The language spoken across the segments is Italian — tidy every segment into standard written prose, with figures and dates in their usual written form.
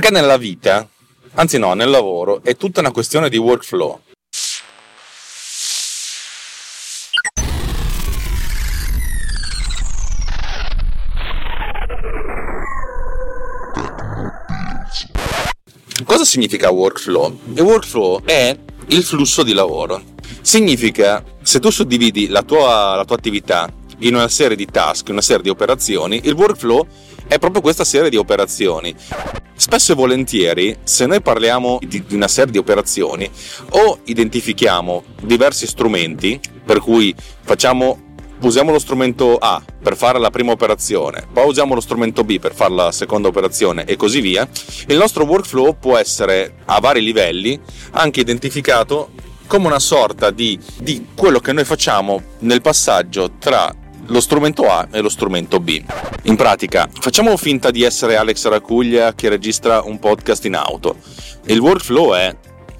Perché nella vita, anzi no, nel lavoro, è tutta una questione di workflow. Cosa significa workflow? Il workflow è il flusso di lavoro. Significa, se tu suddividi la tua attività in una serie di task, una serie di operazioni, il workflow è proprio questa serie di operazioni. Spesso e volentieri, se noi parliamo di una serie di operazioni, o identifichiamo diversi strumenti, per cui usiamo lo strumento A per fare la prima operazione, poi usiamo lo strumento B per fare la seconda operazione e così via, il nostro workflow può essere a vari livelli anche identificato come una sorta di quello che noi facciamo nel passaggio tra lo strumento A e lo strumento B. In pratica, facciamo finta di essere Alex Racuglia che registra un podcast in auto. Il workflow è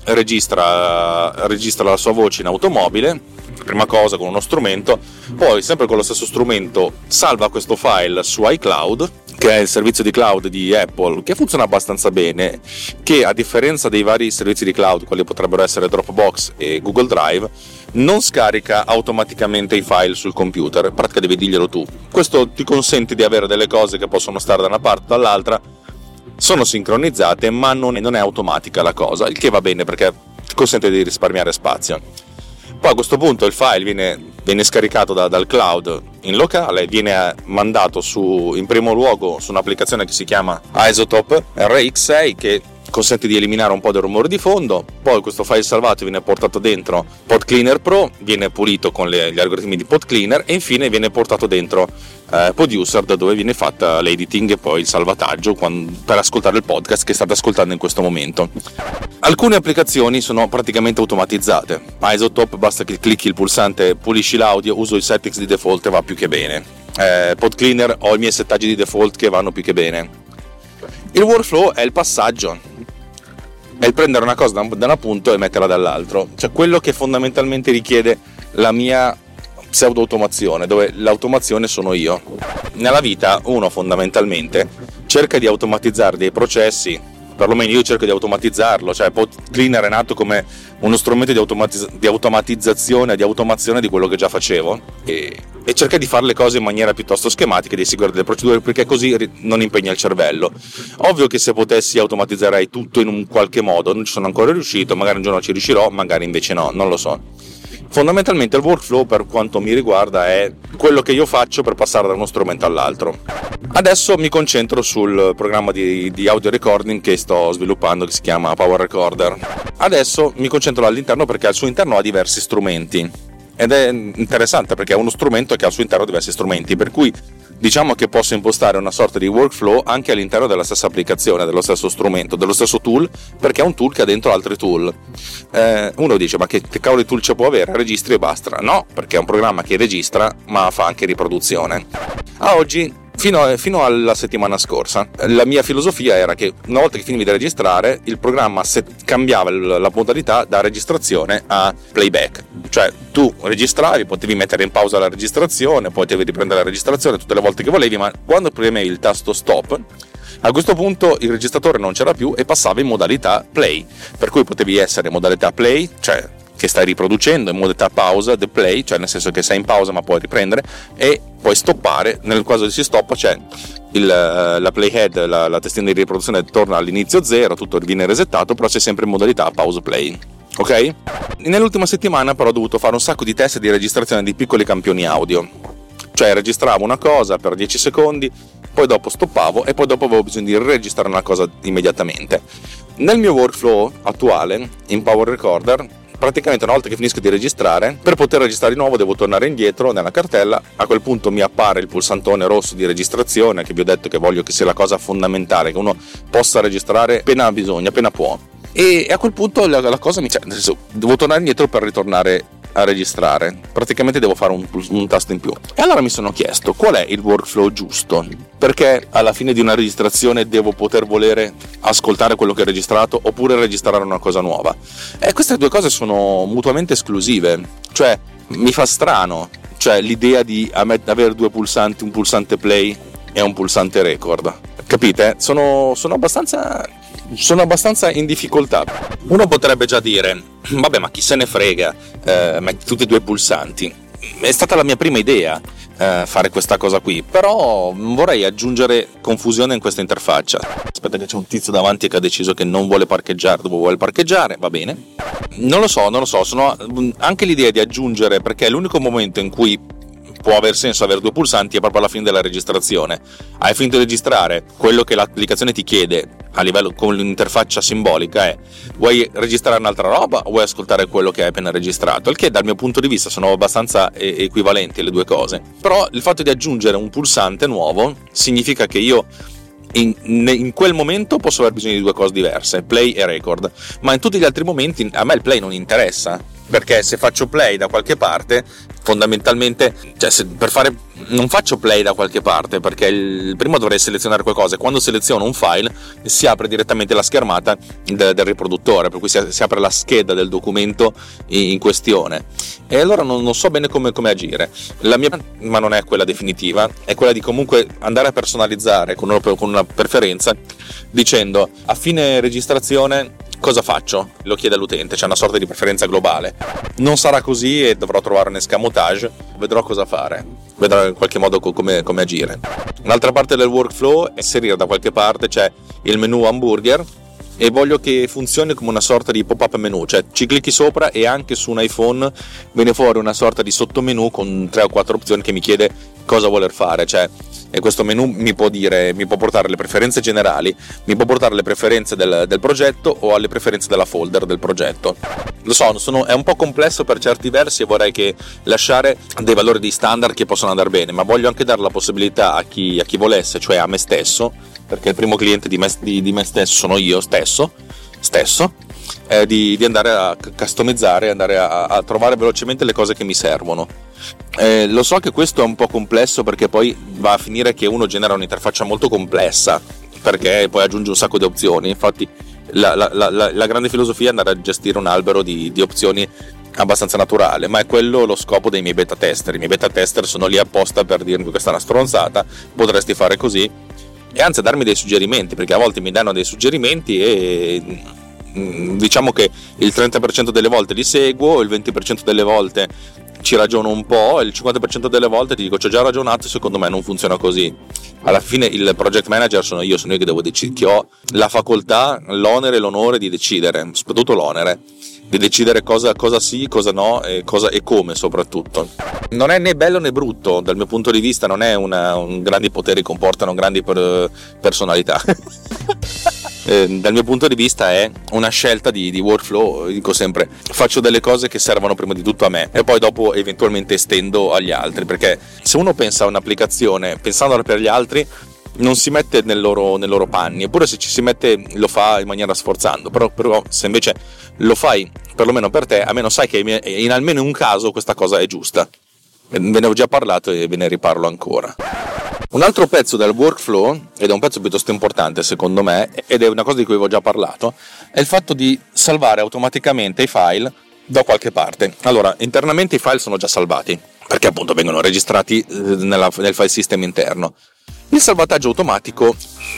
registra la sua voce in automobile, prima cosa con uno strumento, poi sempre con lo stesso strumento salva questo file su iCloud, che è il servizio di cloud di Apple, che funziona abbastanza bene, che a differenza dei vari servizi di cloud, quali potrebbero essere Dropbox e Google Drive, non scarica automaticamente i file sul computer, in pratica devi dirglielo tu. Questo ti consente di avere delle cose che possono stare da una parte o dall'altra, sono sincronizzate, ma non è automatica la cosa, il che va bene perché consente di risparmiare spazio. Poi a questo punto il file viene scaricato dal cloud in locale, viene mandato in primo luogo su un'applicazione che si chiama iZotope RX6, che consente di eliminare un po' del rumore di fondo. Poi questo file salvato viene portato dentro PodCleaner Pro, viene pulito con gli algoritmi di PodCleaner e infine viene portato dentro PodUcer, da dove viene fatta l'editing e poi il salvataggio per ascoltare il podcast che state ascoltando in questo momento. Alcune applicazioni sono praticamente automatizzate. iZotope, basta che clicchi il pulsante pulisci l'audio, uso i settings di default e va più che bene. PodCleaner, ho i miei settaggi di default che vanno più che bene. Il workflow è il passaggio, è il prendere una cosa da un punto e metterla dall'altro, cioè quello che fondamentalmente richiede la mia pseudo automazione, dove l'automazione sono io. Nella vita uno fondamentalmente cerca di automatizzare dei processi, perlomeno io cerco di automatizzarlo, cioè PodCleaner è nato come uno strumento di automatizzazione, di automazione di quello che già facevo e cerca di fare le cose in maniera piuttosto schematica, di seguire delle procedure, perché così non impegna il cervello. Ovvio che se potessi automatizzerei tutto in un qualche modo, non ci sono ancora riuscito, magari un giorno ci riuscirò, magari invece no, non lo so. Fondamentalmente il workflow, per quanto mi riguarda, è quello che io faccio per passare da uno strumento all'altro. Adesso mi concentro sul programma di audio recording che sto sviluppando, che si chiama Power Recorder. Adesso mi concentro all'interno perché al suo interno ha diversi strumenti ed è interessante perché è uno strumento che ha al suo interno diversi strumenti, per cui diciamo che posso impostare una sorta di workflow anche all'interno della stessa applicazione, dello stesso strumento, dello stesso tool, perché è un tool che ha dentro altri tool. Uno dice, ma che cavolo di tool ci può avere? Registri e basta. No, perché è un programma che registra, ma fa anche riproduzione. A oggi, fino alla settimana scorsa, la mia filosofia era che una volta che finivi di registrare, il programma cambiava la modalità da registrazione a playback. Cioè tu registravi, potevi mettere in pausa la registrazione, potevi riprendere la registrazione tutte le volte che volevi, ma quando premevi il tasto stop, a questo punto il registratore non c'era più e passava in modalità play, per cui potevi essere in modalità play, cioè che stai riproducendo, in modalità pausa, the play, cioè nel senso che sei in pausa ma puoi riprendere, e puoi stoppare, nel caso si stoppa c'è la playhead, la testina di riproduzione torna all'inizio zero, tutto viene resettato, però sei sempre in modalità pause play. Ok? Nell'ultima settimana però ho dovuto fare un sacco di test di registrazione di piccoli campioni audio, cioè registravo una cosa per 10 secondi, poi dopo stoppavo e poi dopo avevo bisogno di registrare una cosa immediatamente. Nel mio workflow attuale, in Power Recorder, praticamente una volta che finisco di registrare, per poter registrare di nuovo devo tornare indietro nella cartella, a quel punto mi appare il pulsantone rosso di registrazione, che vi ho detto che voglio che sia la cosa fondamentale, che uno possa registrare appena ha bisogno, appena può, e a quel punto la cosa mi c'è, nel senso, devo tornare indietro per ritornare a registrare, praticamente devo fare un tasto in più. E allora mi sono chiesto qual è il workflow giusto, perché alla fine di una registrazione devo poter volere ascoltare quello che ho registrato oppure registrare una cosa nuova, e queste due cose sono mutuamente esclusive, cioè mi fa strano, cioè l'idea di avere due pulsanti, un pulsante play e un pulsante record. Capite? Sono abbastanza in difficoltà. Uno potrebbe già dire, vabbè, ma chi se ne frega, metti tutti e due i pulsanti. È stata la mia prima idea fare questa cosa qui, però vorrei aggiungere confusione in questa interfaccia. Aspetta che c'è un tizio davanti che ha deciso che non vuole parcheggiare dove vuole parcheggiare, va bene? Non lo so, sono anche l'idea di aggiungere, perché è l'unico momento in cui può aver senso avere due pulsanti è proprio alla fine della registrazione. Hai finito di registrare, quello che l'applicazione ti chiede a livello con l'interfaccia simbolica è: vuoi registrare un'altra roba o vuoi ascoltare quello che hai appena registrato? Il che dal mio punto di vista sono abbastanza equivalenti le due cose, però il fatto di aggiungere un pulsante nuovo significa che io in quel momento posso aver bisogno di due cose diverse, play e record, ma in tutti gli altri momenti a me il play non interessa, perché se faccio play da qualche parte fondamentalmente, cioè non faccio play da qualche parte, perché prima dovrei selezionare qualcosa, e quando seleziono un file si apre direttamente la schermata del riproduttore, per cui si apre la scheda del documento in questione, e allora non so bene come agire. La mia, ma non è quella definitiva, è quella di comunque andare a personalizzare con una preferenza, dicendo a fine registrazione cosa faccio? Lo chiede all'utente, c'è una sorta di preferenza globale. Non sarà così e dovrò trovare un escamotage, vedrò cosa fare, vedrò in qualche modo come agire. Un'altra parte del workflow è inserire da qualche parte, c'è il menu hamburger, e voglio che funzioni come una sorta di pop-up menu, cioè ci clicchi sopra e anche su un iPhone viene fuori una sorta di sottomenu con 3 o 4 opzioni che mi chiede cosa voler fare, cioè, e questo menu mi può portare alle preferenze generali, mi può portare alle preferenze del progetto o alle preferenze della folder del progetto. Lo so, è un po' complesso per certi versi, e vorrei che lasciare dei valori di standard che possono andare bene, ma voglio anche dare la possibilità a chi volesse, cioè a me stesso, perché il primo cliente di me stesso sono io stesso, di andare a customizzare, andare a trovare velocemente le cose che mi servono. Lo so che questo è un po' complesso, perché poi va a finire che uno genera un'interfaccia molto complessa, perché poi aggiunge un sacco di opzioni. Infatti la grande filosofia è andare a gestire un albero di opzioni abbastanza naturale, ma è quello lo scopo dei miei beta tester. I miei beta tester sono lì apposta per dirmi che questa è una stronzata, potresti fare così, e anzi darmi dei suggerimenti, perché a volte mi danno dei suggerimenti e diciamo che il 30% delle volte li seguo, il 20% delle volte ci ragiono un po', e il 50% delle volte ti dico ci ho già ragionato, secondo me non funziona così. Alla fine il project manager sono io che devo decidere, che ho la facoltà, l'onere e l'onore di decidere, soprattutto l'onere di decidere cosa sì, cosa no e come soprattutto. Non è né bello né brutto, dal mio punto di vista non è grandi poteri comportano grandi personalità. Dal mio punto di vista è una scelta di workflow. Dico sempre, faccio delle cose che servono prima di tutto a me e poi dopo eventualmente estendo agli altri, perché se uno pensa a un'applicazione pensandola per gli altri non si mette nei loro panni, eppure se ci si mette lo fa in maniera sforzando, però se invece lo fai perlomeno per te, almeno sai che in almeno un caso questa cosa è giusta. Ve ne ho già parlato e ve ne riparlo ancora. Un altro pezzo del workflow, ed è un pezzo piuttosto importante secondo me, ed è una cosa di cui avevo già parlato, è il fatto di salvare automaticamente i file da qualche parte. Allora, internamente i file sono già salvati, perché appunto vengono registrati nel file system interno. Il salvataggio automatico,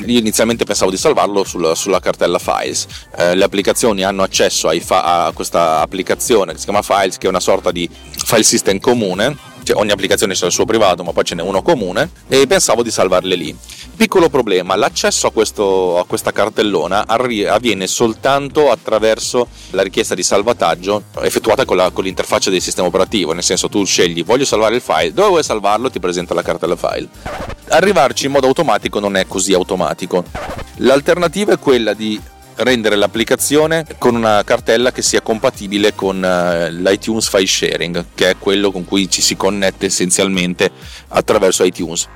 io inizialmente pensavo di salvarlo sulla cartella files. Le applicazioni hanno accesso a questa applicazione che si chiama Files, che è una sorta di file system comune. Cioè, ogni applicazione c'è il suo privato, ma poi ce n'è uno comune, e pensavo di salvarle lì. Piccolo problema: l'accesso a questa cartellona avviene soltanto attraverso la richiesta di salvataggio effettuata con l'interfaccia del sistema operativo, nel senso tu scegli voglio salvare il file, dove vuoi salvarlo, ti presenta la cartella file. Arrivarci in modo automatico non è così automatico. L'alternativa è quella di rendere l'applicazione con una cartella che sia compatibile con l'iTunes File Sharing, che è quello con cui ci si connette essenzialmente attraverso iTunes,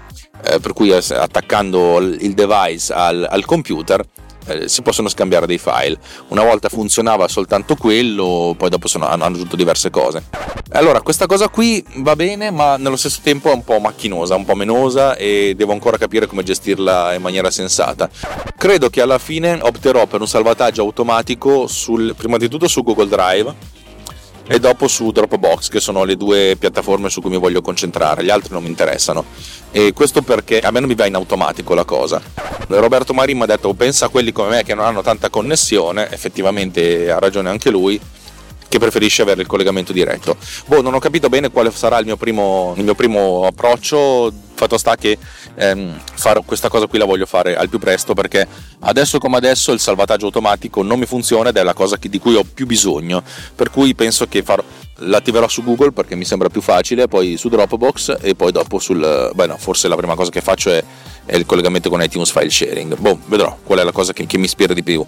per cui attaccando il device al computer si possono scambiare dei file. Una volta funzionava soltanto quello, poi dopo hanno aggiunto diverse cose. Allora, questa cosa qui va bene, ma nello stesso tempo è un po' macchinosa, un po' menosa, e devo ancora capire come gestirla in maniera sensata. Credo che alla fine opterò per un salvataggio automatico prima di tutto su Google Drive, e dopo su Dropbox, che sono le due piattaforme su cui mi voglio concentrare, gli altri non mi interessano. E questo perché a me non mi va in automatico la cosa. Roberto Marino ha detto pensa a quelli come me che non hanno tanta connessione, effettivamente ha ragione anche lui, che preferisce avere il collegamento diretto. Non ho capito bene quale sarà il mio primo approccio. Fatto sta che fare questa cosa qui la voglio fare al più presto, perché adesso come adesso il salvataggio automatico non mi funziona ed è la cosa di cui ho più bisogno, per cui penso che l'attiverò su Google perché mi sembra più facile, poi su Dropbox e poi dopo forse la prima cosa che faccio è il collegamento con iTunes file sharing. Vedrò qual è la cosa che mi ispira di più.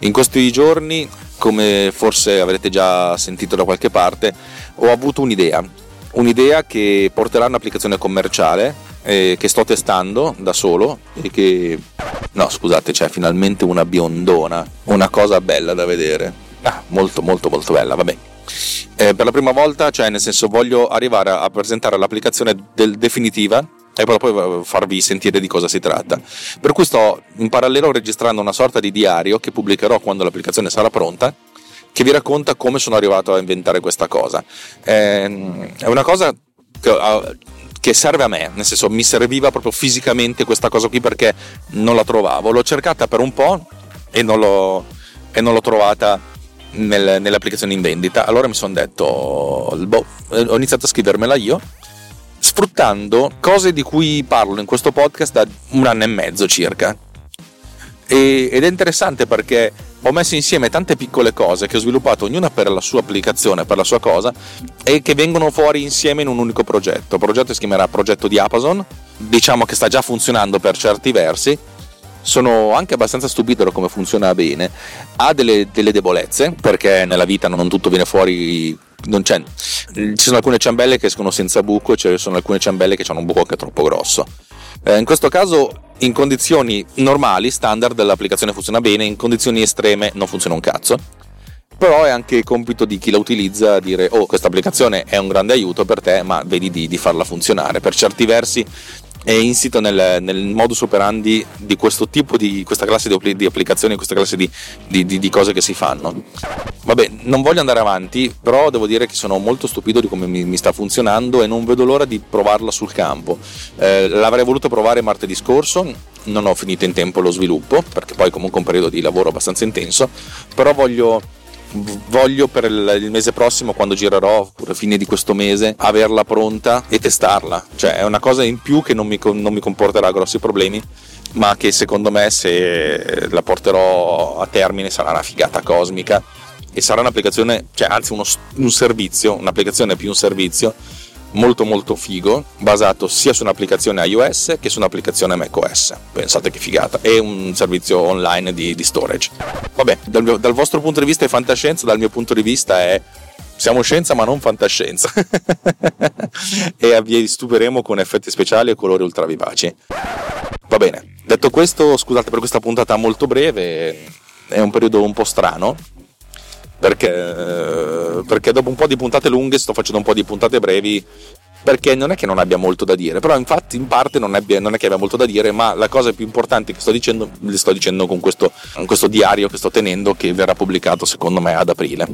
In questi giorni, come forse avrete già sentito da qualche parte, ho avuto un'idea che porterà un'applicazione commerciale che sto testando da solo e che... no, scusate, c'è finalmente una biondona, una cosa bella da vedere, molto molto molto bella, vabbè. Per la prima volta, cioè nel senso, voglio arrivare a presentare l'applicazione definitiva e poi farvi sentire di cosa si tratta, per cui sto in parallelo registrando una sorta di diario che pubblicherò quando l'applicazione sarà pronta, che vi racconta come sono arrivato a inventare questa cosa. È una cosa che serve a me, nel senso mi serviva proprio fisicamente questa cosa qui perché non la trovavo, l'ho cercata per un po' e non l'ho trovata nell'applicazione in vendita. Allora mi sono detto ho iniziato a scrivermela io, sfruttando cose di cui parlo in questo podcast da 1 anno e mezzo circa, ed è interessante perché ho messo insieme tante piccole cose che ho sviluppato, ognuna per la sua applicazione, per la sua cosa, e che vengono fuori insieme in un unico progetto. Il progetto si chiamerà Progetto di Apazon, diciamo che sta già funzionando per certi versi. Sono anche abbastanza stupito da come funziona bene. Ha delle debolezze, perché nella vita non tutto viene fuori, ci sono alcune ciambelle che escono senza buco e ci sono alcune ciambelle che hanno un buco che è troppo grosso. In questo caso, in condizioni normali, standard, l'applicazione funziona bene, in condizioni estreme non funziona un cazzo. Però è anche compito di chi la utilizza dire questa applicazione è un grande aiuto per te, ma vedi di farla funzionare. Per certi versi è insito nel modus operandi di questo tipo, di questa classe di applicazioni, questa classe di cose che si fanno. Vabbè, non voglio andare avanti, però devo dire che sono molto stupido di come mi sta funzionando e non vedo l'ora di provarla sul campo. L'avrei voluto provare martedì scorso, non ho finito in tempo lo sviluppo perché poi comunque è un periodo di lavoro abbastanza intenso, però voglio per il mese prossimo, quando girerò, oppure fine di questo mese, averla pronta e testarla. Cioè è una cosa in più che non mi comporterà grossi problemi, ma che secondo me, se la porterò a termine, sarà una figata cosmica e sarà un'applicazione, cioè anzi un servizio, un'applicazione più un servizio molto molto figo, basato sia su un'applicazione iOS che su un'applicazione macOS. Pensate che figata. E un servizio online di storage. Vabbè, dal vostro punto di vista è fantascienza, dal mio punto di vista siamo scienza ma non fantascienza. E vi stupiremo con effetti speciali e colori ultravivaci. Va bene, detto questo, scusate per questa puntata molto breve, è un periodo un po' strano perché dopo un po' di puntate lunghe sto facendo un po' di puntate brevi, perché non è che non abbia molto da dire, però infatti in parte non è che abbia molto da dire, ma la cosa più importante che le sto dicendo con questo diario che sto tenendo, che verrà pubblicato secondo me ad aprile.